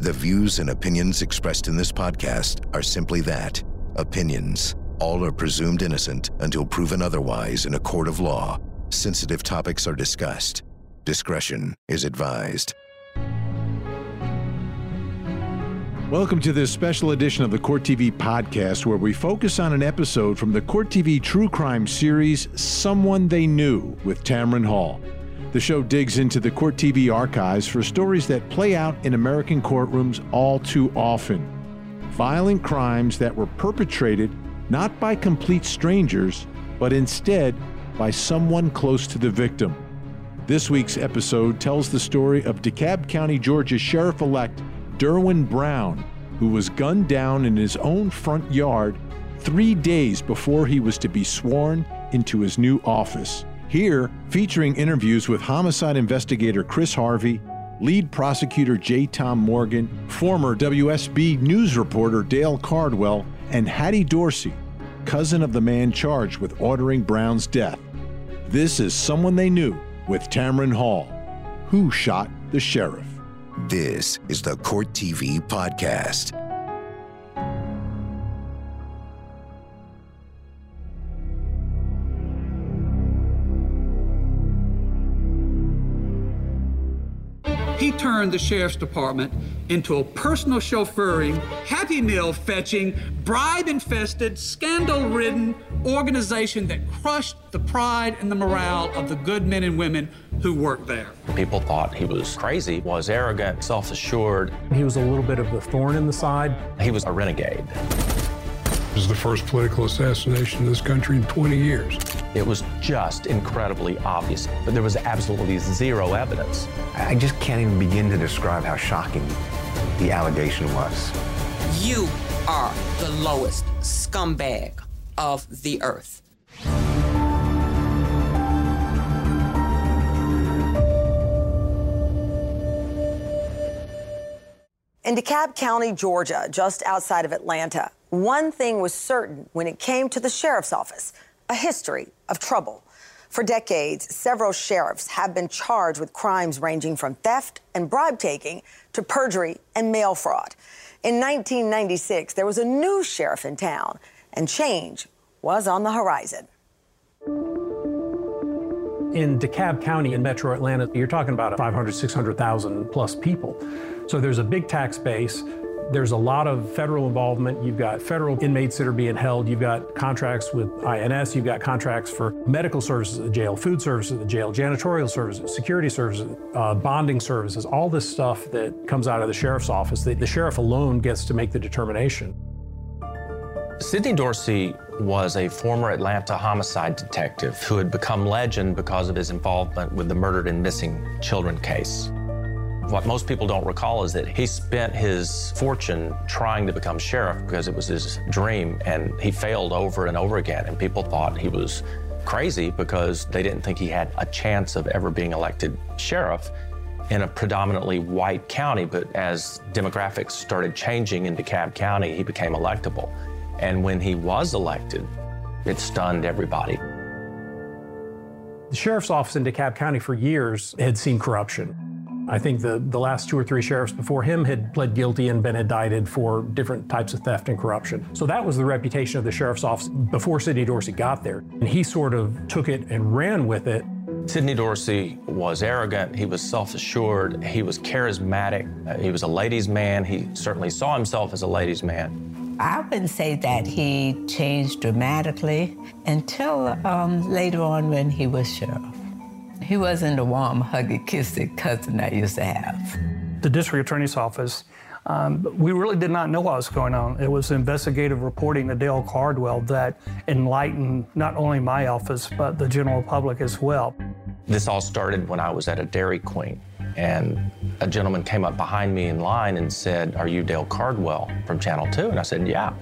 The views and opinions expressed in this podcast are simply that, opinions. All are presumed innocent until proven otherwise in a court of law. Sensitive topics are discussed. Discretion is advised. Welcome to this special edition of the Court TV podcast, where we focus on an episode from the Court TV true crime series, Someone They Knew, with Tamron Hall. The show digs into the Court TV archives for stories that play out in American courtrooms all too often. Violent crimes that were perpetrated not by complete strangers, but instead by someone close to the victim. This week's episode tells the story of DeKalb County, Georgia Sheriff-elect Derwin Brown, who was gunned down in his own front yard 3 days before he was to be sworn into his new office. Here, featuring interviews with homicide investigator Chris Harvey, lead prosecutor J. Tom Morgan, former WSB news reporter Dale Cardwell, and Hattie Dorsey, cousin of the man charged with ordering Brown's death. This is Someone They Knew with Tamron Hall. Who shot the sheriff? This is the Court TV podcast. He turned the sheriff's department into a personal chauffeuring, happy meal fetching, bribe-infested, scandal-ridden organization that crushed the pride and the morale of the good men and women who worked there. People thought he was crazy, was arrogant, self-assured. He was a little bit of a thorn in the side. He was a renegade. This is the first political assassination in this country in 20 years. It was just incredibly obvious, but there was absolutely zero evidence. I just can't even begin to describe how shocking the allegation was. You are the lowest scumbag of the earth. In DeKalb County, Georgia, just outside of Atlanta, one thing was certain when it came to the sheriff's office: a history of trouble. For decades, several sheriffs have been charged with crimes ranging from theft and bribe-taking to perjury and mail fraud. In 1996, there was a new sheriff in town, and change was on the horizon. In DeKalb County in metro Atlanta, you're talking about 500, 600,000 plus people. So there's a big tax base. There's a lot of federal involvement. You've got federal inmates that are being held. You've got contracts with INS. You've got contracts for medical services at the jail, food services at the jail, janitorial services, security services, bonding services, all this stuff that comes out of the sheriff's office. The sheriff alone gets to make the determination. Sidney Dorsey was a former Atlanta homicide detective who had become legend because of his involvement with the murdered and missing children case. What most people don't recall is that he spent his fortune trying to become sheriff because it was his dream, and he failed over and over again, and people thought he was crazy because they didn't think he had a chance of ever being elected sheriff in a predominantly white county. But as demographics started changing in DeKalb County, he became electable. And when he was elected, it stunned everybody. The sheriff's office in DeKalb County for years had seen corruption. I think the last two or three sheriffs before him had pled guilty and been indicted for different types of theft and corruption. So that was the reputation of the sheriff's office before Sidney Dorsey got there. And he sort of took it and ran with it. Sidney Dorsey was arrogant, he was self-assured, he was charismatic, he was a ladies' man. He certainly saw himself as a ladies' man. I wouldn't say that he changed dramatically until later on when he was sheriff. He wasn't the warm, huggy, kissy cousin I used to have. The district attorney's office, we really did not know what was going on. It was investigative reporting to Dale Cardwell that enlightened not only my office, but the general public as well. This all started when I was at a Dairy Queen, and a gentleman came up behind me in line and said, "Are you Dale Cardwell from Channel 2? And I said, "Yeah."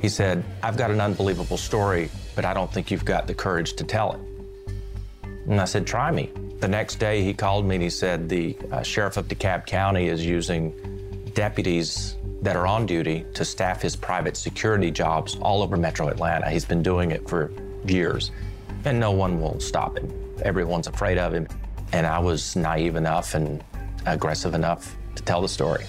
He said, "I've got an unbelievable story, but I don't think you've got the courage to tell it." And I said, "Try me." The next day he called me and he said, the sheriff of DeKalb County is using deputies that are on duty to staff his private security jobs all over metro Atlanta. He's been doing it for years, and no one will stop him. Everyone's afraid of him. And I was naive enough and aggressive enough to tell the story.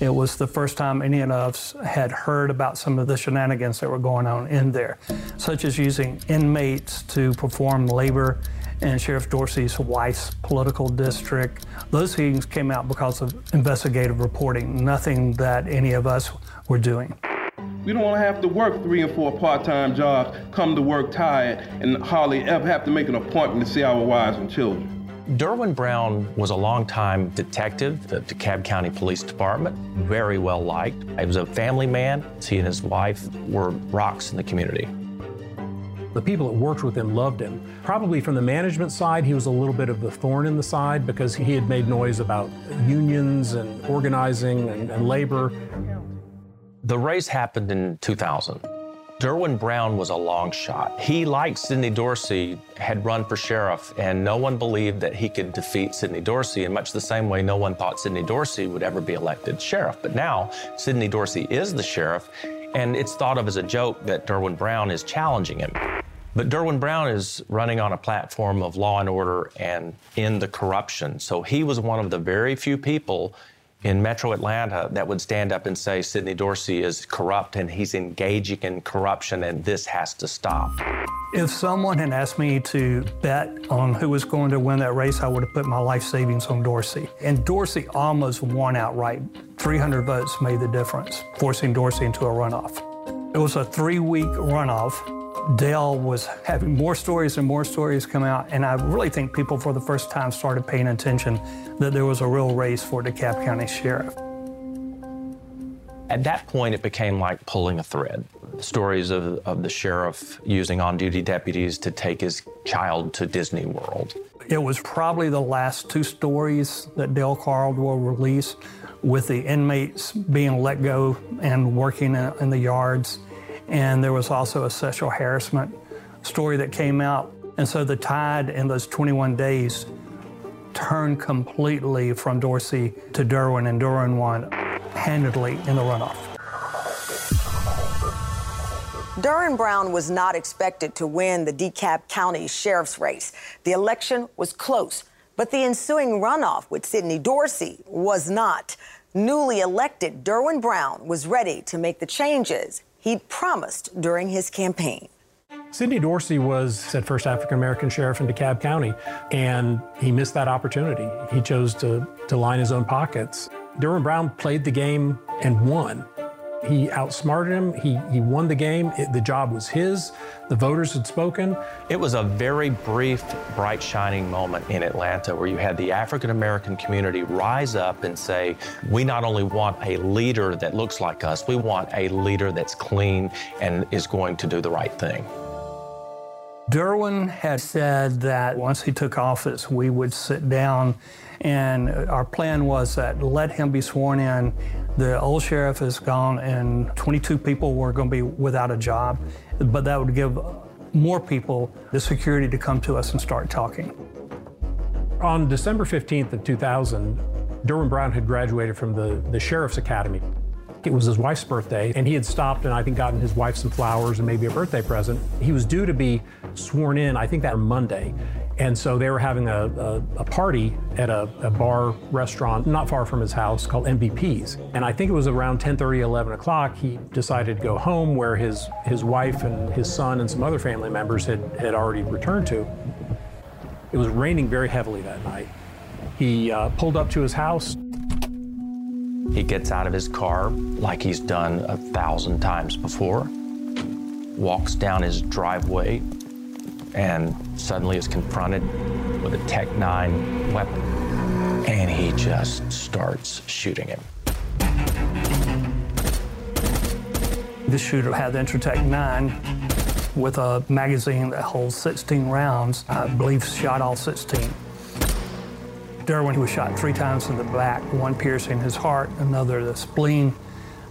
It was the first time any of us had heard about some of the shenanigans that were going on in there, such as using inmates to perform labor and Sheriff Dorsey's wife's political district. Those things came out because of investigative reporting, nothing that any of us were doing. We don't want to have to work 3 and 4 part-time jobs, come to work tired, and hardly ever have to make an appointment to see our wives and children. Derwin Brown was a longtime detective at the DeKalb County Police Department, very well liked. He was a family man. He and his wife were rocks in the community. The people that worked with him loved him. Probably from the management side, he was a little bit of the thorn in the side because he had made noise about unions and organizing and labor. The race happened in 2000. Derwin Brown was a long shot. He, like Sidney Dorsey, had run for sheriff, and no one believed that he could defeat Sidney Dorsey, in much the same way no one thought Sidney Dorsey would ever be elected sheriff. But now, Sidney Dorsey is the sheriff, and it's thought of as a joke that Derwin Brown is challenging him. But Derwin Brown is running on a platform of law and order and end the corruption. So he was one of the very few people in Metro Atlanta that would stand up and say Sidney Dorsey is corrupt and he's engaging in corruption and this has to stop. If someone had asked me to bet on who was going to win that race, I would have put my life savings on Dorsey. And Dorsey almost won outright. 300 votes made the difference, forcing Dorsey into a runoff. It was a 3-week runoff. Dale was having more stories and more stories come out, and I really think people for the first time started paying attention that there was a real race for DeKalb County Sheriff. At that point, it became like pulling a thread. Stories of the sheriff using on-duty deputies to take his child to Disney World. It was probably the last 2 stories that Dale Cardwell released, with the inmates being let go and working in the yards. And there was also a sexual harassment story that came out. And so the tide in those 21 days turned completely from Dorsey to Derwin, and Derwin won handedly in the runoff. Derwin Brown was not expected to win the DeKalb County Sheriff's race. The election was close, but the ensuing runoff with Sidney Dorsey was not. Newly elected, Derwin Brown was ready to make the changes he'd promised during his campaign. Sidney Dorsey was the first African-American sheriff in DeKalb County, and he missed that opportunity. He chose to line his own pockets. Derwin Brown played the game and won. He outsmarted him. He won the game. The job was his. The voters had spoken. It was a very brief, bright, shining moment in Atlanta where you had the African-American community rise up and say, we not only want a leader that looks like us, we want a leader that's clean and is going to do the right thing. Derwin had said that once he took office, we would sit down, and our plan was that let him be sworn in. The old sheriff is gone, and 22 people were going to be without a job, but that would give more people the security to come to us and start talking. On December 15th of 2000, Derwin Brown had graduated from the Sheriff's Academy. It was his wife's birthday, and he had stopped and I think gotten his wife some flowers and maybe a birthday present. He was due to be sworn in, I think that Monday. And so they were having a party at a bar restaurant not far from his house called MVP's. And I think it was around 10:30, 11 o'clock, he decided to go home where his wife and his son and some other family members had already returned to. It was raining very heavily that night. He pulled up to his house. He gets out of his car like he's done 1,000 times before, walks down his driveway, and suddenly is confronted with a Tech 9 weapon. And he just starts shooting him. This shooter had the Intertech 9 with a magazine that holds 16 rounds. I believe shot all 16. Derwin was shot 3 times in the back, 1 piercing his heart, another the spleen,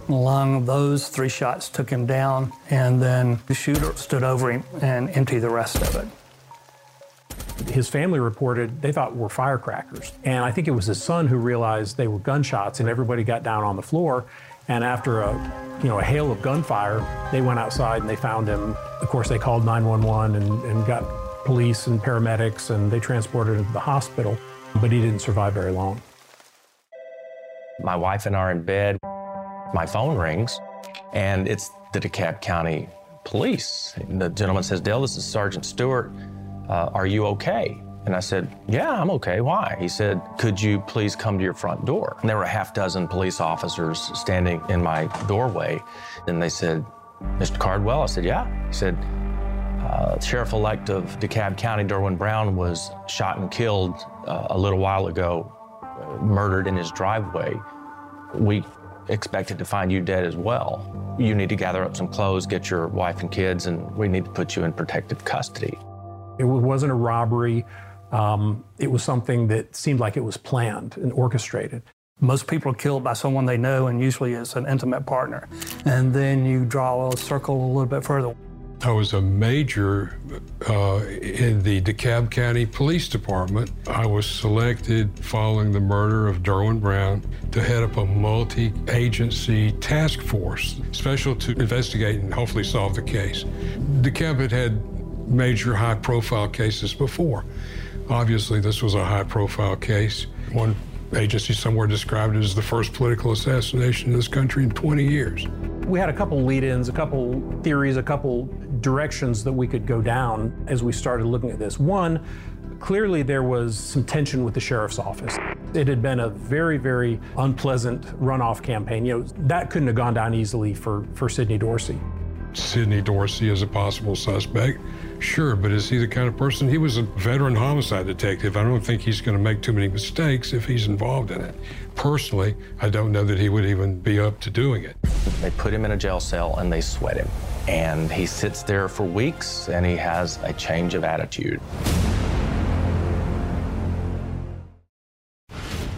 the lung. Those 3 shots took him down, and then the shooter stood over him and emptied the rest of it. His family reported they thought were firecrackers, and I think it was his son who realized they were gunshots, and everybody got down on the floor, and after a hail of gunfire, they went outside and they found him. Of course, they called 911 and got police and paramedics, and they transported him to the hospital. But he didn't survive very long. My wife and I are in bed. My phone rings, and it's the DeKalb County Police. And the gentleman says, "Dale, this is Sergeant Stewart. Are you okay?" And I said, "Yeah, I'm okay. Why?" He said, "Could you please come to your front door?" And there were a half dozen police officers standing in my doorway. And they said, "Mr. Cardwell?" I said, "Yeah." He said, "Sheriff-elect of DeKalb County, Derwin Brown, was shot and killed a little while ago, murdered in his driveway. We expected to find you dead as well. You need to gather up some clothes, get your wife and kids, and we need to put you in protective custody." It wasn't a robbery. It was something that seemed like it was planned and orchestrated. Most people are killed by someone they know, and usually it's an intimate partner. And then you draw a circle a little bit further. I was a major in the DeKalb County Police Department. I was selected following the murder of Derwin Brown to head up a multi-agency task force special to investigate and hopefully solve the case. DeKalb had had major high-profile cases before. Obviously, this was a high-profile case. One agency somewhere described it as the first political assassination in this country in 20 years. We had a couple lead-ins, a couple theories, a couple directions that we could go down as we started looking at this. One, clearly there was some tension with the sheriff's office. It had been a very, very unpleasant runoff campaign. You know, that couldn't have gone down easily for Sidney Dorsey. Sidney Dorsey is a possible suspect, sure, but is he the kind of person? He was a veteran homicide detective. I don't think he's going to make too many mistakes if he's involved in it. Personally, I don't know that he would even be up to doing it. They put him in a jail cell and they sweat him. And he sits there for weeks and he has a change of attitude.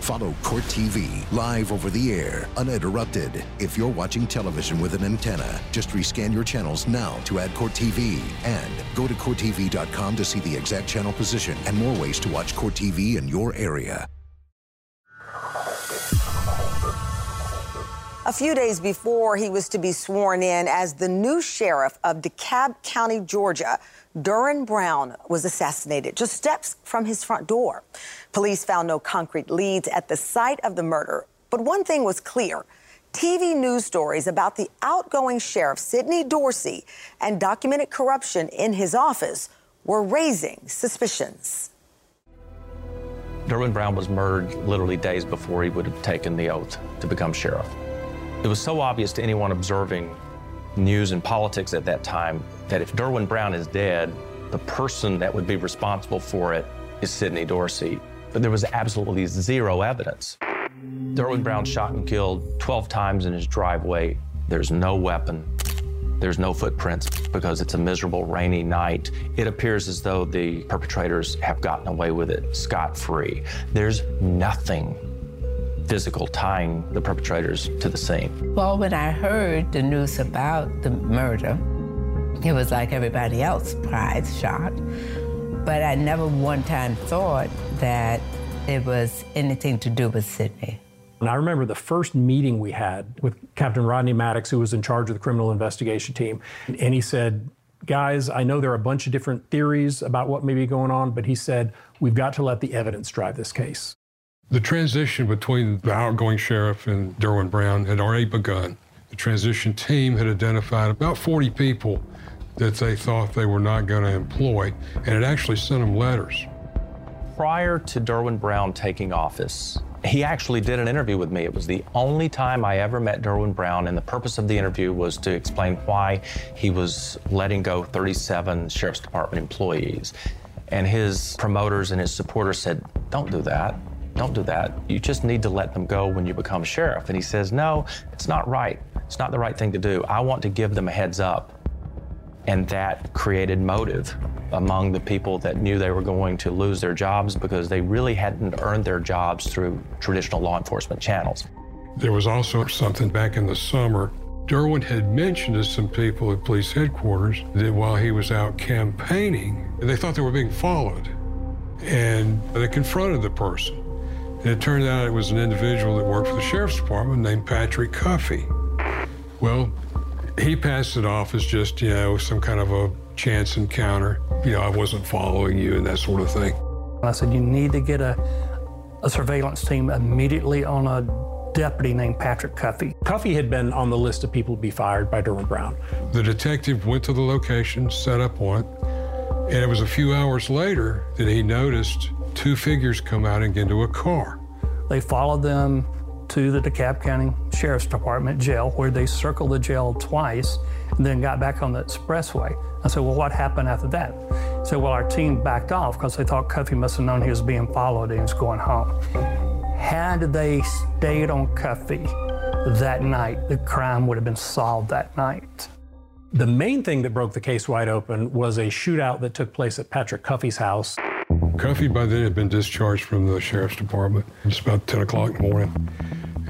Follow Court TV live over the air, uninterrupted. If you're watching television with an antenna, just rescan your channels now to add Court TV. And go to CourtTV.com to see the exact channel position and more ways to watch Court TV in your area. A few days before he was to be sworn in as the new sheriff of DeKalb County, Georgia, Derwin Brown was assassinated just steps from his front door. Police found no concrete leads at the site of the murder, but one thing was clear. TV news stories about the outgoing sheriff, Sidney Dorsey, and documented corruption in his office were raising suspicions. Derwin Brown was murdered literally days before he would have taken the oath to become sheriff. It was so obvious to anyone observing news and politics at that time that if Derwin Brown is dead, the person that would be responsible for it is Sidney Dorsey. But there was absolutely zero evidence. Derwin Brown shot and killed 12 times in his driveway. There's no weapon. There's no footprints because it's a miserable, rainy night. It appears as though the perpetrators have gotten away with it scot-free. There's nothing physical tying the perpetrators to the scene. Well, when I heard the news about the murder, it was like everybody else, pride shot. But I never one time thought that it was anything to do with Sidney. And I remember the first meeting we had with Captain Rodney Maddox, who was in charge of the criminal investigation team. And he said, "Guys, I know there are a bunch of different theories about what may be going on," but he said, "We've got to let the evidence drive this case." The transition between the outgoing sheriff and Derwin Brown had already begun. The transition team had identified about 40 people that they thought they were not going to employ, and it actually sent them letters. Prior to Derwin Brown taking office, he actually did an interview with me. It was the only time I ever met Derwin Brown, and the purpose of the interview was to explain why he was letting go 37 Sheriff's Department employees. And his promoters and his supporters said, "Don't do that. Don't do that. You just need to let them go when you become sheriff." And he says, "No, it's not right. It's not the right thing to do. I want to give them a heads up." And that created motive among the people that knew they were going to lose their jobs because they really hadn't earned their jobs through traditional law enforcement channels. There was also something back in the summer. Derwin had mentioned to some people at police headquarters that while he was out campaigning, they thought they were being followed. And they confronted the person. And it turned out it was an individual that worked for the Sheriff's Department named Patrick Cuffey. Well, he passed it off as just, you know, some kind of a chance encounter. You know, "I wasn't following you," and that sort of thing. I said, "You need to get a surveillance team immediately on a deputy named Patrick Cuffey. Cuffey had been on the list of people to be fired by Derwin Brown. The detective went to the location, set up one, and it was a few hours later that he noticed two figures come out and get into a car. They followed them to the DeKalb County Sheriff's Department jail, where they circled the jail twice and then got back on the expressway. I said, well, what happened after that? He said, well, our team backed off because they thought Cuffey must have known he was being followed and he was going home. Had they stayed on Cuffey that night, the crime would have been solved that night. The main thing that broke the case wide open was a shootout that took place at Patrick Cuffey's house. Cuffey by then had been discharged from the Sheriff's Department. It's about 10 o'clock in the morning,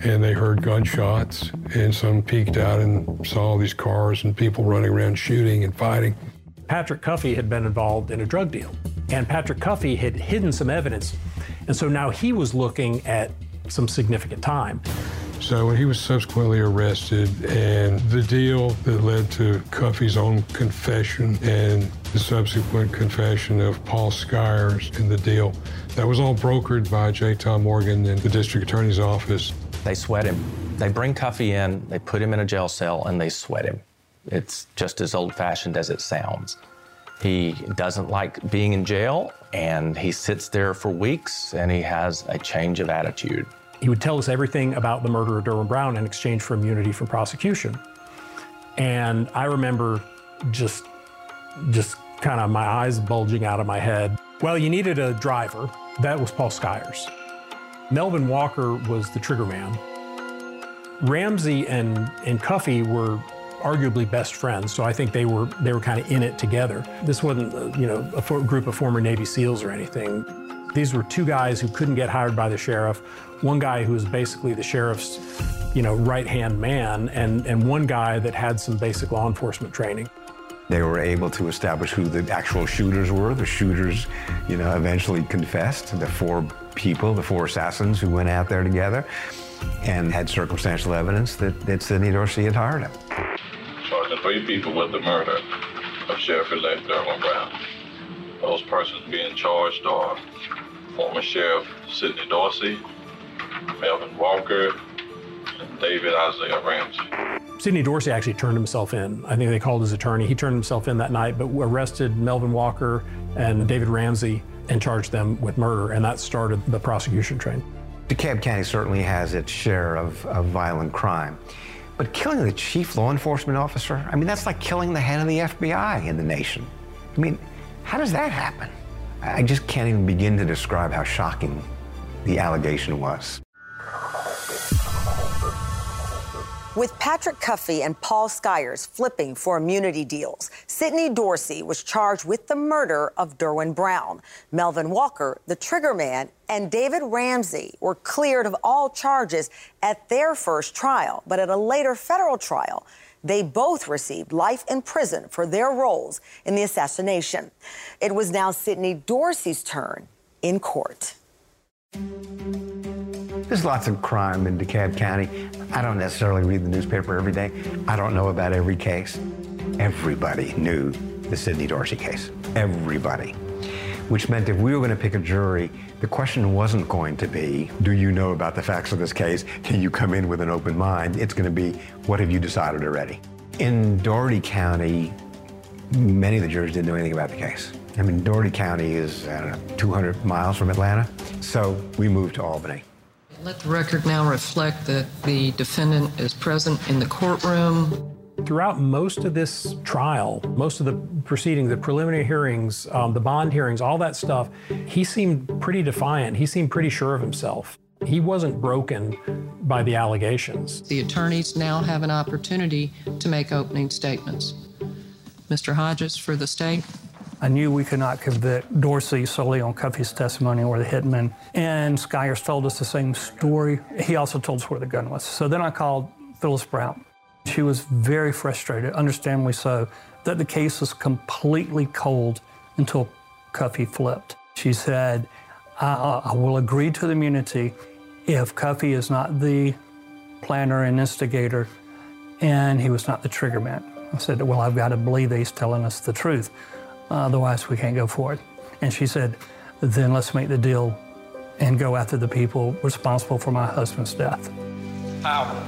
and they heard gunshots, and some peeked out and saw these cars and people running around shooting and fighting. Patrick Cuffey had been involved in a drug deal, and Patrick Cuffey had hidden some evidence, and so now he was looking at some significant time. So he was subsequently arrested, and the deal that led to Cuffey's own confession and the subsequent confession of Paul Skyers in the deal, that was all brokered by J. Tom Morgan and the district attorney's office. They sweat him. They bring Cuffey in, they put him in a jail cell, and they sweat him. It's just as old-fashioned as it sounds. He doesn't like being in jail, and he sits there for weeks, and he has a change of attitude. He would tell us everything about the murder of Derwin Brown in exchange for immunity from prosecution. And I remember just kind of my eyes bulging out of my head. Well, you needed a driver. That was Paul Skyers. Melvin Walker was the trigger man. Ramsey and Cuffey were arguably best friends, so I think they were kind of in it together. This wasn't, a group of former Navy SEALs or anything. These were two guys who couldn't get hired by the sheriff, one guy who was basically the sheriff's, right-hand man, and one guy that had some basic law enforcement training. They were able to establish who the actual shooters were. The shooters, eventually confessed, the four assassins who went out there together, and had circumstantial evidence that Sidney Dorsey had hired him. For the three people with the murder of Sheriff-elect Derwin Brown, those persons being charged are former Sheriff Sidney Dorsey, Melvin Walker, and David Isaiah Ramsey. Sidney Dorsey actually turned himself in. I think they called his attorney. He turned himself in that night, but arrested Melvin Walker and David Ramsey and charged them with murder, and that started the prosecution train. DeKalb County certainly has its share of violent crime, but killing the chief law enforcement officer, that's like killing the head of the FBI in the nation. How does that happen? I just can't even begin to describe how shocking the allegation was. With Patrick Cuffey and Paul Skyers flipping for immunity deals, Sidney Dorsey was charged with the murder of Derwin Brown. Melvin Walker, the trigger man, and David Ramsey were cleared of all charges at their first trial, but at a later federal trial, they both received life in prison for their roles in the assassination. It was now Sidney Dorsey's turn in court. There's lots of crime in DeKalb County. I don't necessarily read the newspaper every day. I don't know about every case. Everybody knew the Sidney Dorsey case. Everybody. Which meant if we were going to pick a jury, the question wasn't going to be, do you know about the facts of this case? Can you come in with an open mind? It's going to be, what have you decided already? In Dougherty County, many of the jurors didn't know anything about the case. Dougherty County is, 200 miles from Atlanta, so we moved to Albany. Let the record now reflect that the defendant is present in the courtroom. Throughout most of this trial, most of the proceedings, the preliminary hearings, the bond hearings, all that stuff, he seemed pretty defiant. He seemed pretty sure of himself. He wasn't broken by the allegations. The attorneys now have an opportunity to make opening statements. Mr. Hodges for the state. I knew we could not convict Dorsey solely on Cuffey's testimony or the hitman. And Skyers told us the same story. He also told us where the gun was. So then I called Phyllis Brown. She was very frustrated, understandably so, that the case was completely cold until Cuffey flipped. She said, I will agree to the immunity if Cuffey is not the planner and instigator and he was not the trigger man. I said, well, I've got to believe that he's telling us the truth. Otherwise, we can't go for it. And she said, then let's make the deal and go after the people responsible for my husband's death. Power.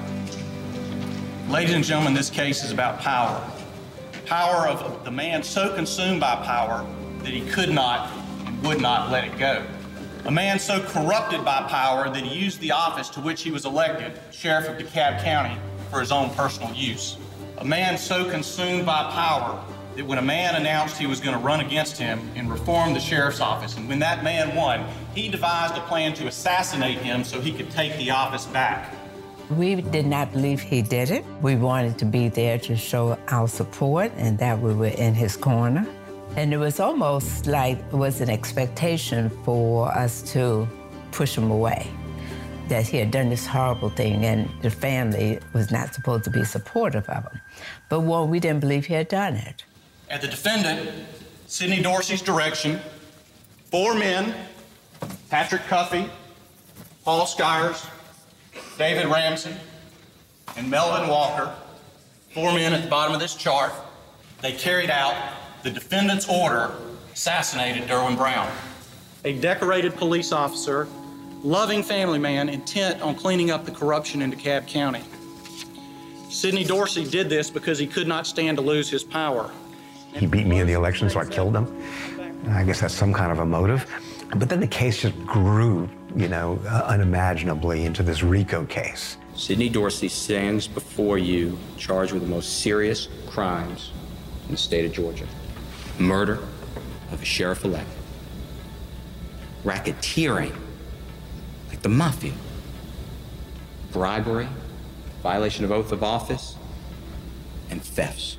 Ladies and gentlemen, this case is about power. Power of the man so consumed by power that he could not and would not let it go. A man so corrupted by power that he used the office to which he was elected, Sheriff of DeKalb County, for his own personal use. A man so consumed by power that when a man announced he was going to run against him and reform the sheriff's office, and when that man won, he devised a plan to assassinate him so he could take the office back. We did not believe he did it. We wanted to be there to show our support and that we were in his corner. And it was almost like it was an expectation for us to push him away, that he had done this horrible thing and the family was not supposed to be supportive of him. But well, we didn't believe he had done it. At the defendant, Sidney Dorsey's direction, four men, Patrick Cuffey, Paul Skyers, David Ramsey, and Melvin Walker, four men at the bottom of this chart, they carried out the defendant's order, assassinated Derwin Brown. A decorated police officer, loving family man, intent on cleaning up the corruption in DeKalb County. Sidney Dorsey did this because he could not stand to lose his power. He beat me in the election, so I killed him. I guess that's some kind of a motive. But then the case just grew, you know, unimaginably into this RICO case. Sidney Dorsey stands before you charged with the most serious crimes in the state of Georgia. Murder of a sheriff-elect. Racketeering, like the mafia. Bribery, violation of oath of office, and thefts.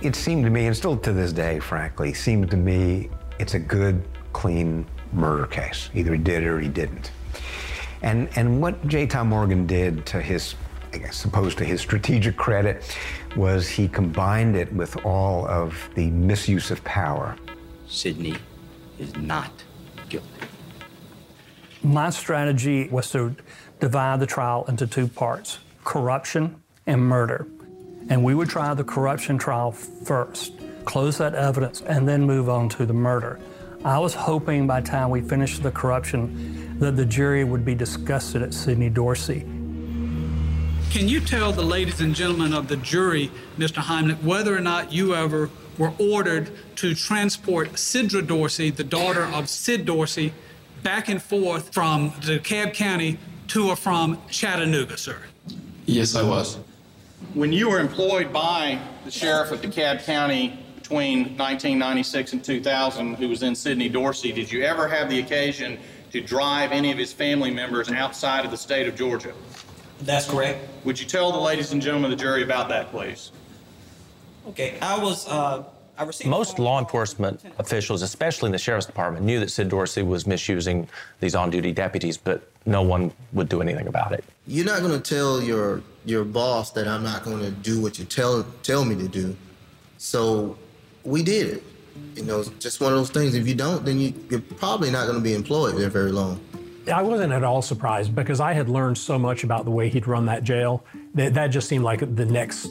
It seemed to me, and still to this day, frankly, seemed to me it's a good, clean murder case. Either he did or he didn't. And what J. Tom Morgan did to his, I guess, supposed to his strategic credit, was he combined it with all of the misuse of power. Sidney is not guilty. My strategy was to divide the trial into two parts, corruption and murder. And we would try the corruption trial first, close that evidence, and then move on to the murder. I was hoping by the time we finished the corruption that the jury would be disgusted at Sidney Dorsey. Can you tell the ladies and gentlemen of the jury, Mr. Heimlich, whether or not you ever were ordered to transport Sidra Dorsey, the daughter of Sid Dorsey, back and forth from DeKalb County to or from Chattanooga, sir? Yes, I was. When you were employed by the sheriff of DeKalb County between 1996 and 2000, who was then Sidney Dorsey, did you ever have the occasion to drive any of his family members outside of the state of Georgia? That's correct. Would you tell the ladies and gentlemen of the jury about that, please? Okay, I received... Most law enforcement officials, especially in the sheriff's department, knew that Sid Dorsey was misusing these on-duty deputies, but no one would do anything about it. You're not going to tell your boss that I'm not going to do what you tell me to do. So we did it. You know, it's just one of those things. If you don't, then you're probably not going to be employed there very long. I wasn't at all surprised because I had learned so much about the way he'd run that jail. That just seemed like the next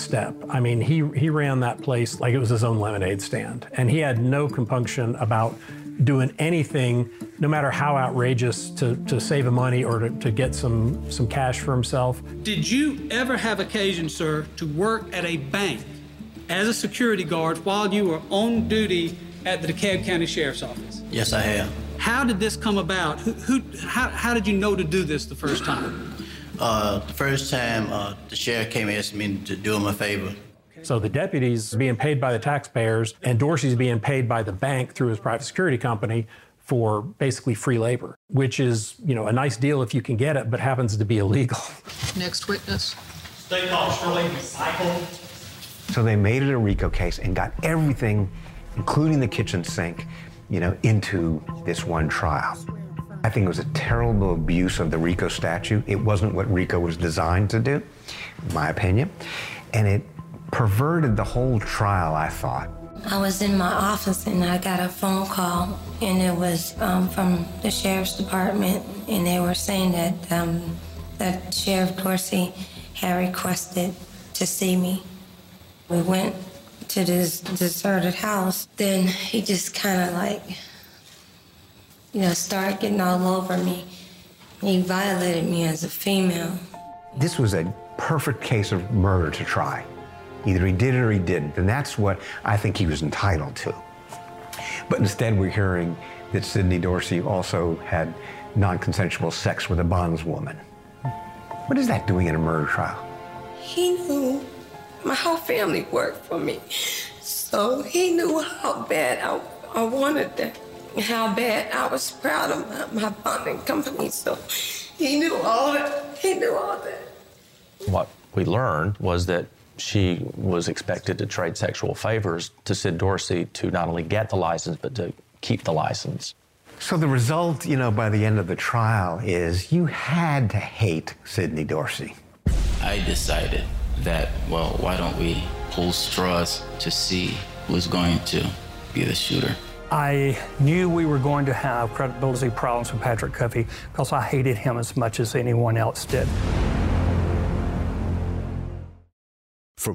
step. I mean, he ran that place like it was his own lemonade stand, and he had no compunction about doing anything, no matter how outrageous, to save money or to get some cash for himself. Did you ever have occasion, sir, to work at a bank as a security guard while you were on duty at the DeKalb County Sheriff's Office? Yes, I have. How did this come about? How did you know to do this the first time? The first time, the sheriff came and asked me to do him a favor. So the deputies being paid by the taxpayers and Dorsey's being paid by the bank through his private security company for basically free labor, which is, you know, a nice deal if you can get it, but happens to be illegal. Next witness. State called Shirley McMichael. So they made it a RICO case and got everything, including the kitchen sink, you know, into this one trial. I think it was a terrible abuse of the RICO statute. It wasn't what RICO was designed to do, in my opinion, and it perverted the whole trial, I thought. I was in my office and I got a phone call, and it was from the sheriff's department, and they were saying that Sheriff Dorsey had requested to see me. We went to this deserted house. Then he just kind of like, you know, started getting all over me. He violated me as a female. This was a perfect case of murder to try. Either he did it or he didn't, and that's what I think he was entitled to. But instead, we're hearing that Sidney Dorsey also had non-consensual sex with a bondswoman. What is that doing in a murder trial? He knew my whole family worked for me, so he knew how bad I wanted that, how bad I was proud of my bonding company. So he knew all that. He knew all that. What we learned was that she was expected to trade sexual favors to Sid Dorsey to not only get the license, but to keep the license. So the result, you know, by the end of the trial is you had to hate Sidney Dorsey. I decided that, well, why don't we pull straws to see who's going to be the shooter? I knew we were going to have credibility problems with Patrick Cuffey because I hated him as much as anyone else did. For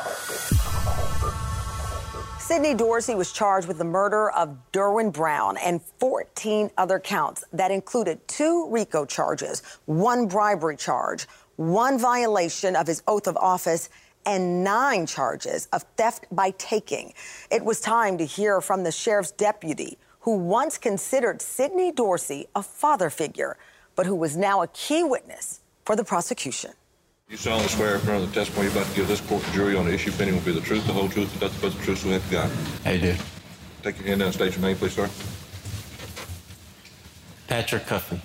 Sidney Dorsey was charged with the murder of Derwin Brown and 14 other counts that included 2 RICO charges, 1 bribery charge, 1 violation of his oath of office, and 9 charges of theft by taking. It was time to hear from the sheriff's deputy who once considered Sidney Dorsey a father figure, but who was now a key witness for the prosecution. You solemnly swear in front of the testimony you're about to give this court and jury on the issue pending will be the truth, the whole truth, and nothing but the truth, so help you God. I do. Take your hand down and state your name, please, sir. Patrick Cuffey.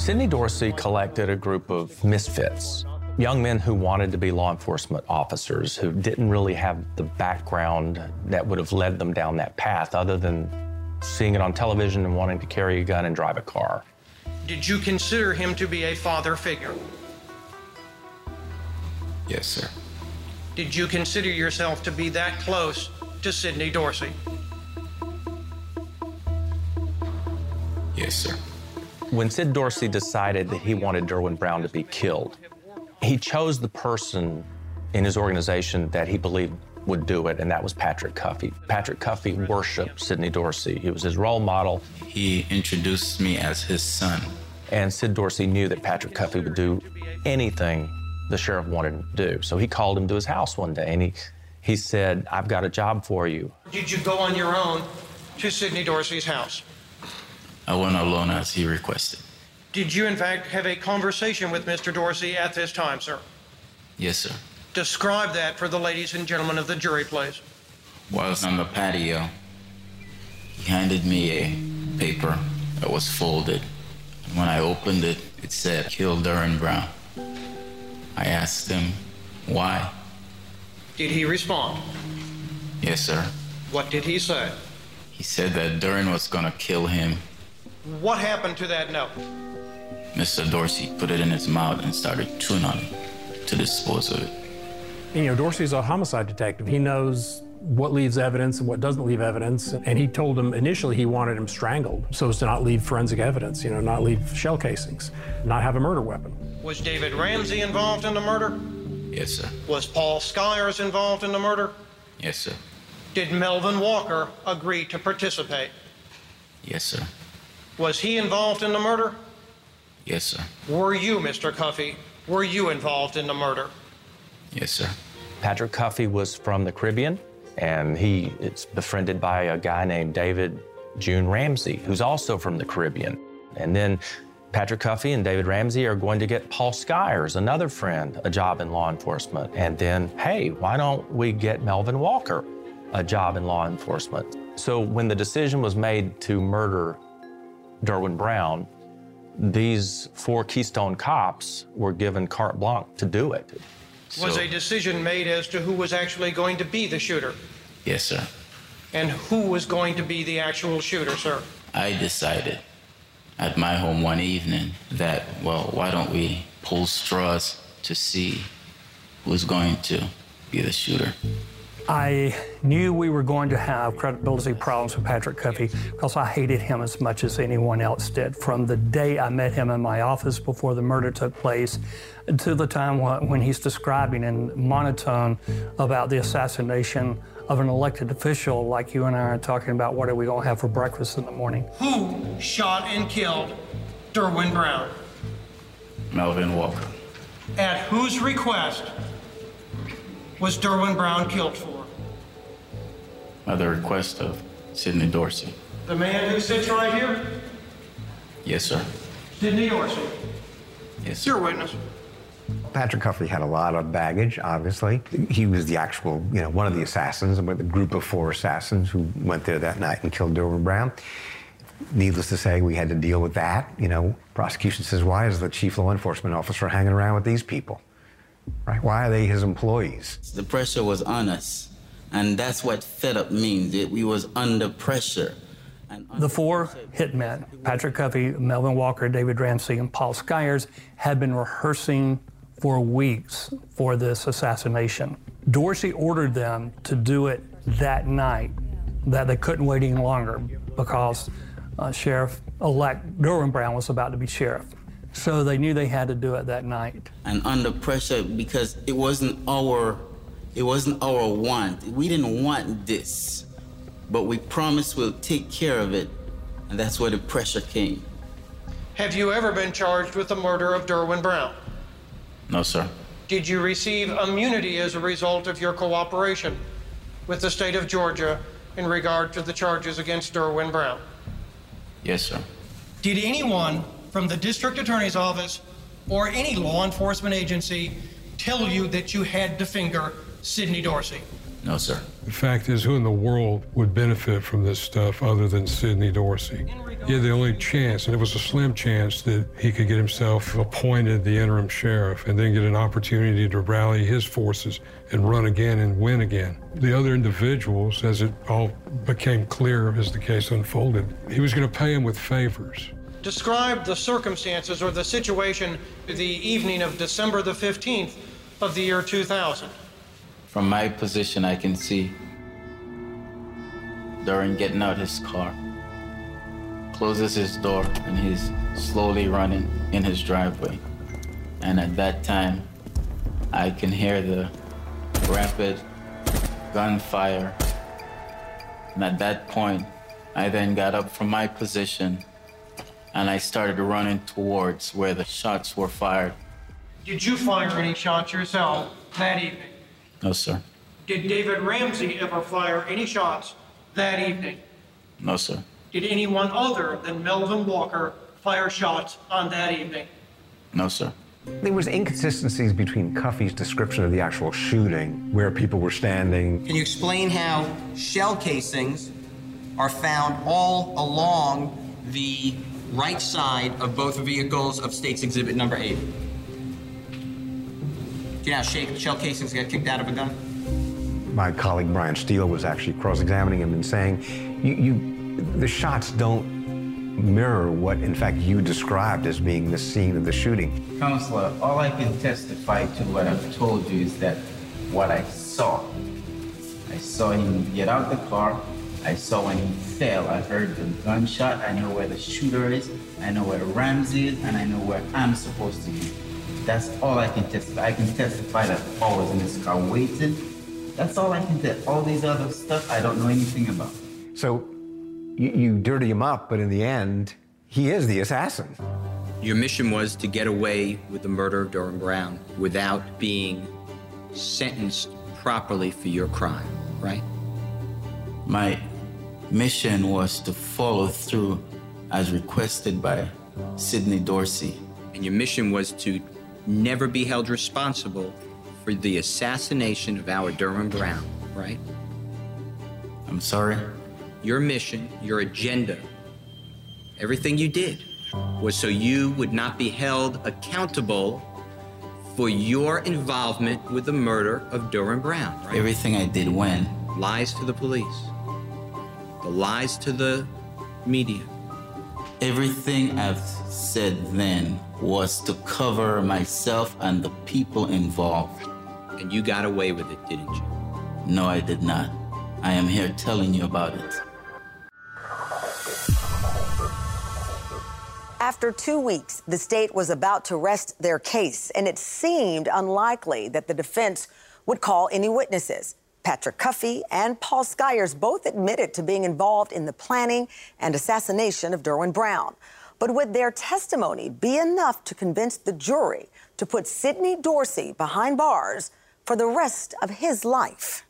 Sidney Dorsey collected a group of misfits, young men who wanted to be law enforcement officers, who didn't really have the background that would have led them down that path other than seeing it on television and wanting to carry a gun and drive a car. Did you consider him to be a father figure? Yes, sir. Did you consider yourself to be that close to Sidney Dorsey? Yes, sir. When Sid Dorsey decided that he wanted Derwin Brown to be killed, he chose the person in his organization that he believed would do it, and that was Patrick Cuffey. Patrick Cuffey worshipped Sidney Dorsey. He was his role model. He introduced me as his son. And Sid Dorsey knew that Patrick Cuffey would do anything the sheriff wanted him to do. So he called him to his house one day, and he said, I've got a job for you. Did you go on your own to Sidney Dorsey's house? I went alone as he requested. Did you, in fact, have a conversation with Mr. Dorsey at this time, sir? Yes, sir. Describe that for the ladies and gentlemen of the jury, please. While I was on the patio, he handed me a paper that was folded. And when I opened it, it said, Kill Derwin Brown. I asked him why. Did he respond? Yes, sir. What did he say? He said that Derwin was gonna kill him. What happened to that note? Mr. Dorsey put it in his mouth and started chewing on it to dispose of it. You know, Dorsey's a homicide detective. He knows what leaves evidence and what doesn't leave evidence. And he told him initially he wanted him strangled so as to not leave forensic evidence, you know, not leave shell casings, not have a murder weapon. Was David Ramsey involved in the murder? Yes, sir. Was Paul Skyers involved in the murder? Yes, sir. Did Melvin Walker agree to participate? Yes, sir. Was he involved in the murder? Yes, sir. Were you, Mr. Cuffey, were you involved in the murder? Yes, sir. Patrick Cuffey was from the Caribbean, and he is befriended by a guy named David June Ramsey, who's also from the Caribbean. And then Patrick Cuffey and David Ramsey are going to get Paul Skyers, another friend, a job in law enforcement. And then, hey, why don't we get Melvin Walker a job in law enforcement? So when the decision was made to murder Derwin Brown, these 4 Keystone cops were given carte blanche to do it. Was a decision made as to who was actually going to be the shooter? Yes, sir. And who was going to be the actual shooter, sir? I decided at my home one evening that, well, why don't we pull straws to see who's going to be the shooter? I knew we were going to have credibility problems with Patrick Cuffey because I hated him as much as anyone else did. From the day I met him in my office before the murder took place to the time when he's describing in monotone about the assassination of an elected official, like you and I are talking about what are we going to have for breakfast in the morning. Who shot and killed Derwin Brown? Melvin Walker. At whose request was Derwin Brown killed for? At the request of Sidney Dorsey. The man who sits right here? Yes, sir. Sidney Dorsey? Yes, sir. Your witness. Patrick Cuffey had a lot of baggage, obviously. He was the actual, you know, one of the assassins, with the group of 4 assassins who went there that night and killed Derwin Brown. Needless to say, we had to deal with that. You know, prosecution says, why is the chief law enforcement officer hanging around with these people? Right? Why are they his employees? The pressure was on us, and that's what fed up means. We was under pressure. The 4 hitmen, Patrick Cuffey, Melvin Walker, David Ramsey, and Paul Skyers, had been rehearsing for weeks for this assassination. Dorsey ordered them to do it that night, that they couldn't wait any longer because Sheriff-elect Derwin Brown was about to be sheriff. So they knew they had to do it that night. And under pressure because it wasn't our want. We didn't want this, but we promised we'll take care of it, and that's where the pressure came. Have you ever been charged with the murder of Derwin Brown? No, sir. Did you receive immunity as a result of your cooperation with the state of Georgia in regard to the charges against Derwin Brown? Yes, sir. Did anyone from the district attorney's office or any law enforcement agency tell you that you had to finger Sidney Dorsey? No, sir. The fact is, who in the world would benefit from this stuff other than Sidney Dorsey? He had the only chance, and it was a slim chance, that he could get himself appointed the interim sheriff and then get an opportunity to rally his forces and run again and win again. The other individuals, as it all became clear as the case unfolded, he was going to pay him with favors. Describe the circumstances or the situation the evening of December the 15th of the year 2000. From my position, I can see Derwin getting out his car, closes his door, and he's slowly running in his driveway. And at that time, I can hear the rapid gunfire. And at that point, I then got up from my position, and I started running towards where the shots were fired. Did you fire any shots yourself that evening? No, sir. Did David Ramsey ever fire any shots that evening? No, sir. Did anyone other than Melvin Walker fire shots on that evening? No, sir. There was inconsistencies between Cuffey's description of the actual shooting, where people were standing. Can you explain how shell casings are found all along the right side of both vehicles of State's Exhibit Number 8? Do you know how shell casings get kicked out of a gun? My colleague Brian Steele was actually cross-examining him and saying, the shots don't mirror what, in fact, you described as being the scene of the shooting. Counselor, all I can testify to what I've told you is that what I saw him get out the car, I saw when he fell, I heard the gunshot, I know where the shooter is, I know where Ramsey is, and I know where I'm supposed to be. That's all I can testify. I can testify that Paul was in his car waiting. That's all I can tell. All these other stuff I don't know anything about. So you dirty him up, but in the end, he is the assassin. Your mission was to get away with the murder of Derwin Brown without being sentenced properly for your crime, right? My mission was to follow through as requested by Sidney Dorsey. And your mission was to never be held responsible for the assassination of our Derwin Brown, right? I'm sorry? Your mission, your agenda, everything you did was so you would not be held accountable for your involvement with the murder of Derwin Brown, right? Everything I did when? Lies to the police, the lies to the media. Everything I've said then was to cover myself and the people involved. And you got away with it, didn't you? No, I did not. I am here telling you about it. After 2 weeks, the state was about to rest their case, and it seemed unlikely that the defense would call any witnesses. Patrick Cuffey and Paul Skyers both admitted to being involved in the planning and assassination of Derwin Brown. But would their testimony be enough to convince the jury to put Sidney Dorsey behind bars for the rest of his life?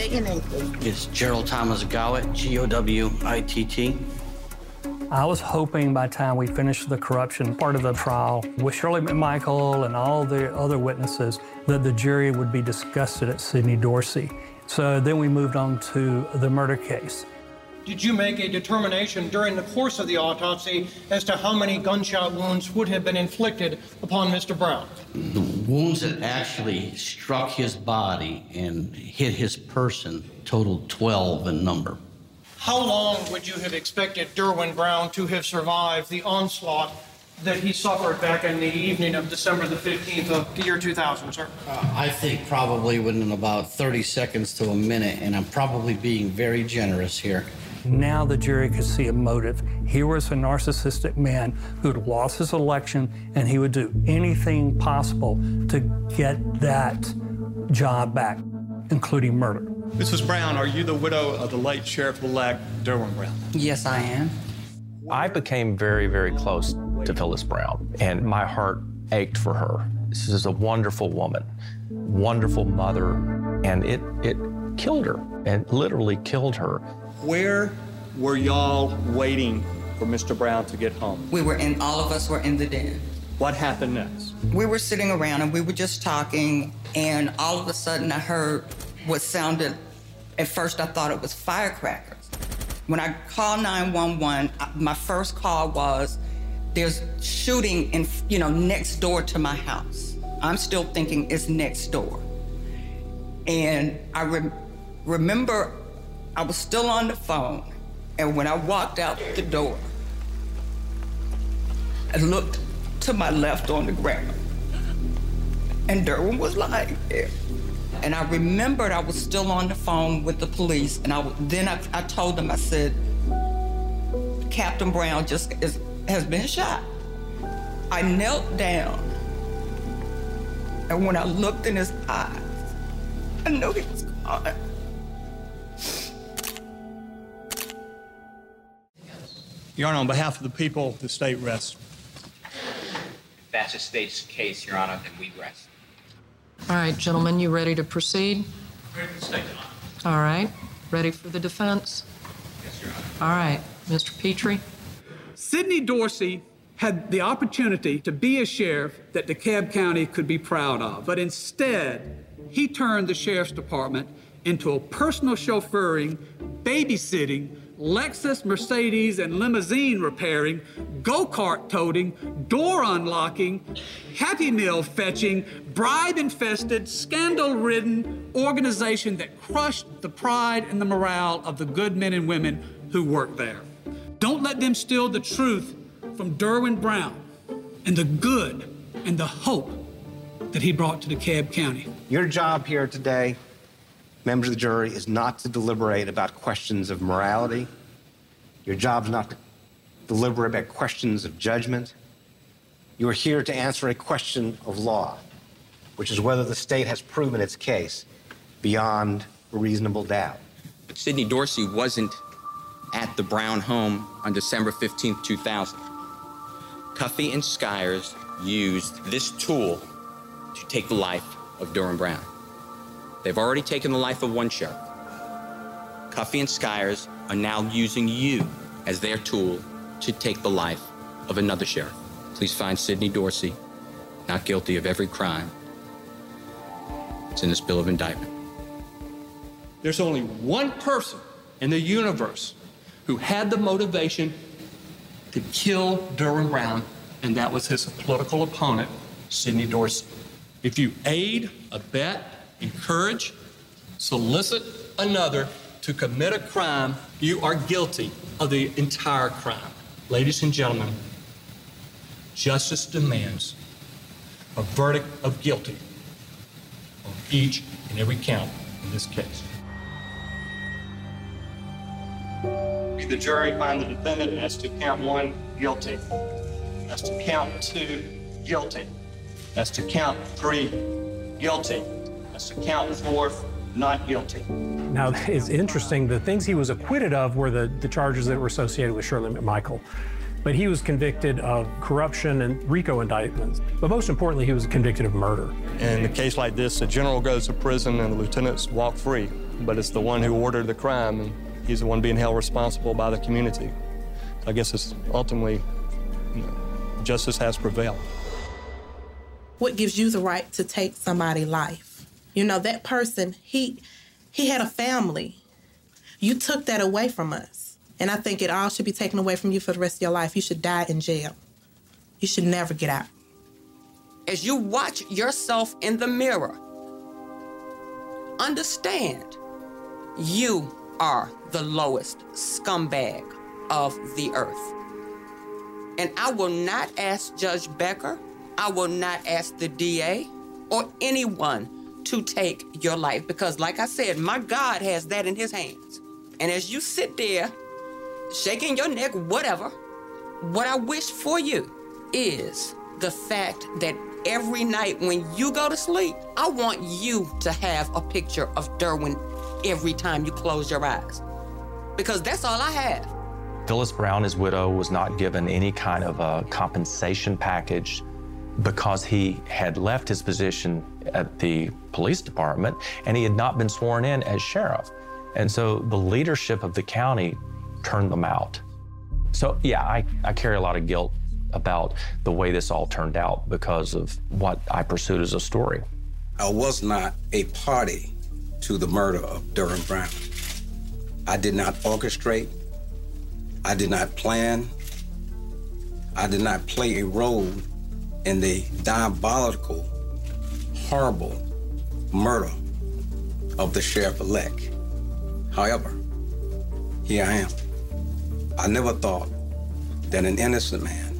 It's Gerald Thomas Gowitt, G-O-W-I-T-T. I was hoping by the time we finished the corruption part of the trial with Shirley McMichael and all the other witnesses that the jury would be disgusted at Sidney Dorsey. So then we moved on to the murder case. Did you make a determination during the course of the autopsy as to how many gunshot wounds would have been inflicted upon Mr. Brown? The wounds that actually struck his body and hit his person totaled 12 in number. How long would you have expected Derwin Brown to have survived the onslaught that he suffered back in the evening of December the 15th of the year 2000, sir? I think probably within about 30 seconds to a minute, and I'm probably being very generous here. Now the jury could see a motive. Here was a narcissistic man who had lost his election, and he would do anything possible to get that job back, including murder. Mrs. Brown, are you the widow of the late Sheriff-elect Derwin Brown? Yes, I am. I became very, very close to Phyllis Brown, and my heart ached for her. This is a wonderful woman, wonderful mother, and it killed her, and literally killed her. Where were y'all waiting for Mr. Brown to get home? All of us were in the den. What happened next? We were sitting around, and we were just talking, and all of a sudden I heard what sounded, at first I thought it was firecrackers. When I called 911, my first call was, there's shooting in, next door to my house. I'm still thinking it's next door. And I remember I was still on the phone, and when I walked out the door, I looked to my left on the ground, and Derwin was lying there. And I remembered I was still on the phone with the police, and then I told them, I said, Captain Brown has been shot. I knelt down, and when I looked in his eyes, I knew he was gone. Your Honor, on behalf of the people, the state rests. If that's a state's case, Your Honor, then we rest. All right, gentlemen, you ready to proceed? Ready for the statement. All right. Ready for the defense? Yes, Your Honor. All right. Mr. Petrie. Sidney Dorsey had the opportunity to be a sheriff that DeKalb County could be proud of, but instead, he turned the sheriff's department into a personal chauffeuring, babysitting, Lexus, Mercedes, and limousine repairing, go-kart toting, door unlocking, Happy Meal fetching, bribe-infested, scandal-ridden organization that crushed the pride and the morale of the good men and women who worked there. Don't let them steal the truth from Derwin Brown and the good and the hope that he brought to DeKalb County. Your job here today, members of the jury, is not to deliberate about questions of morality. Your job's not to deliberate about questions of judgment. You are here to answer a question of law, which is whether the state has proven its case beyond reasonable doubt. But Sidney Dorsey wasn't at the Brown home on December 15, 2000. Cuffey and Skyers used this tool to take the life of Derwin Brown. They've already taken the life of one sheriff. Cuffey and Skyers are now using you as their tool to take the life of another sheriff. Please find Sidney Dorsey not guilty of every crime that's in this bill of indictment. There's only one person in the universe who had the motivation to kill Derwin Brown, and that was his political opponent, Sidney Dorsey. If you aid, abet, encourage, solicit another to commit a crime, you are guilty of the entire crime. Ladies and gentlemen, justice demands a verdict of guilty on each and every count in this case. The jury find the defendant as to count one guilty, as to count two guilty, as to count three guilty, as to count four not guilty. Now, it's interesting, the things he was acquitted of were the charges that were associated with Shirley McMichael. But he was convicted of corruption and RICO indictments. But most importantly, he was convicted of murder. In a case like this, the general goes to prison and the lieutenants walk free, but it's the one who ordered the crime, and he's the one being held responsible by the community. I guess it's ultimately, you know, justice has prevailed. What gives you the right to take somebody's life? You know, that person, he had a family. You took that away from us. And I think it all should be taken away from you for the rest of your life. You should die in jail. You should never get out. As you watch yourself in the mirror, understand you are the lowest scumbag of the earth. And I will not ask Judge Becker, I will not ask the DA or anyone to take your life, because like I said, my God has that in his hands. And as you sit there, shaking your neck, whatever, what I wish for you is the fact that every night when you go to sleep, I want you to have a picture of Derwin every time you close your eyes, because that's all I have. Phyllis Brown, his widow, was not given any kind of a compensation package because he had left his position at the police department and he had not been sworn in as sheriff. And so the leadership of the county turn them out. So yeah, I carry a lot of guilt about the way this all turned out because of what I pursued as a story. I was not a party to the murder of Derwin Brown. I did not orchestrate. I did not plan. I did not play a role in the diabolical, horrible murder of the sheriff-elect. However, here I am. I never thought that an innocent man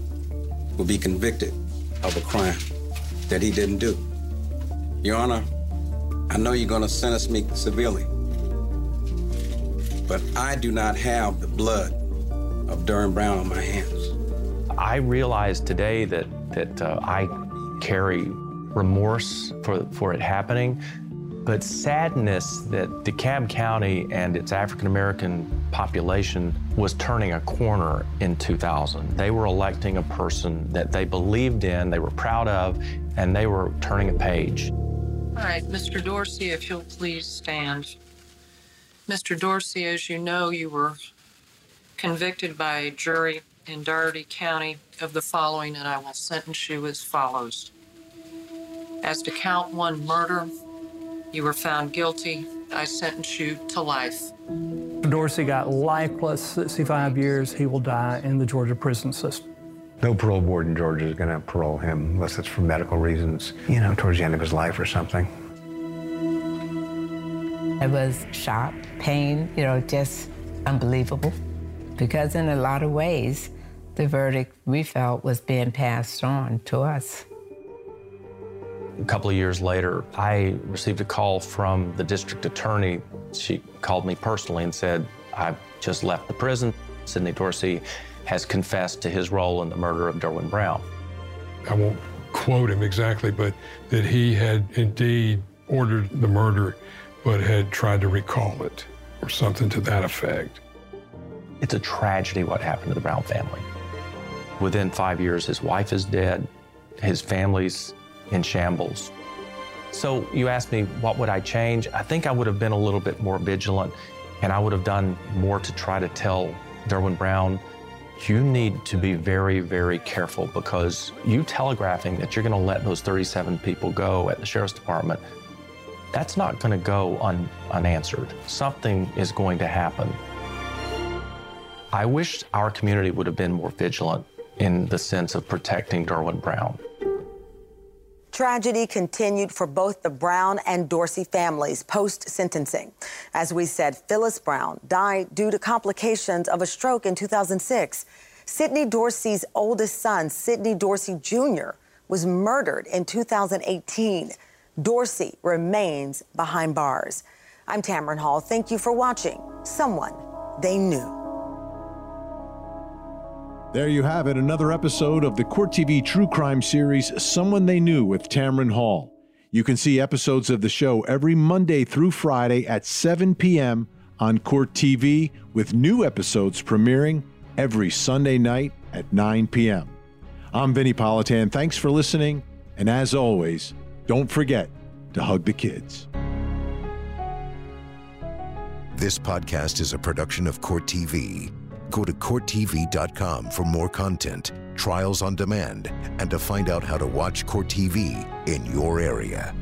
would be convicted of a crime that he didn't do. Your Honor, I know you're going to sentence me severely, but I do not have the blood of Derwin Brown on my hands. I realize today that I carry remorse for it happening, but sadness that DeKalb County and its African-American population was turning a corner in 2000. They were electing a person that they believed in, they were proud of, and they were turning a page. All right, Mr. Dorsey, if you'll please stand. Mr. Dorsey, as you know, you were convicted by a jury in Dougherty County of the following, and I will sentence you as follows. As to count one, murder, you were found guilty. I sentence you to life. Dorsey got life plus 65 years. He will die in the Georgia prison system. No parole board in Georgia is going to parole him unless it's for medical reasons, you know, towards the end of his life or something. I was shocked, pain, you know, just unbelievable. Because in a lot of ways, the verdict we felt was being passed on to us. A couple of years later, I received a call from the district attorney. She called me personally and said, "I've just left the prison. Sidney Dorsey has confessed to his role in the murder of Derwin Brown." I won't quote him exactly, but that he had indeed ordered the murder, but had tried to recall it or something to that effect. It's a tragedy what happened to the Brown family. Within 5 years, his wife is dead, his family's in shambles. So you asked me, what would I change? I think I would have been a little bit more vigilant, and I would have done more to try to tell Derwin Brown, you need to be very, very careful, because you telegraphing that you're going to let those 37 people go at the sheriff's department, that's not going to go unanswered. Something is going to happen. I wish our community would have been more vigilant in the sense of protecting Derwin Brown. Tragedy continued for both the Brown and Dorsey families post-sentencing. As we said, Phyllis Brown died due to complications of a stroke in 2006. Sidney Dorsey's oldest son, Sidney Dorsey Jr., was murdered in 2018. Dorsey remains behind bars. I'm Tamron Hall. Thank you for watching Someone They Knew. There you have it, another episode of the Court TV true crime series, Someone They Knew with Tamron Hall. You can see episodes of the show every Monday through Friday at 7 p.m. on Court TV, with new episodes premiering every Sunday night at 9 p.m. I'm Vinny Politan. Thanks for listening. And as always, don't forget to hug the kids. This podcast is a production of Court TV. Go to CourtTV.com for more content, trials on demand, and to find out how to watch Court TV in your area.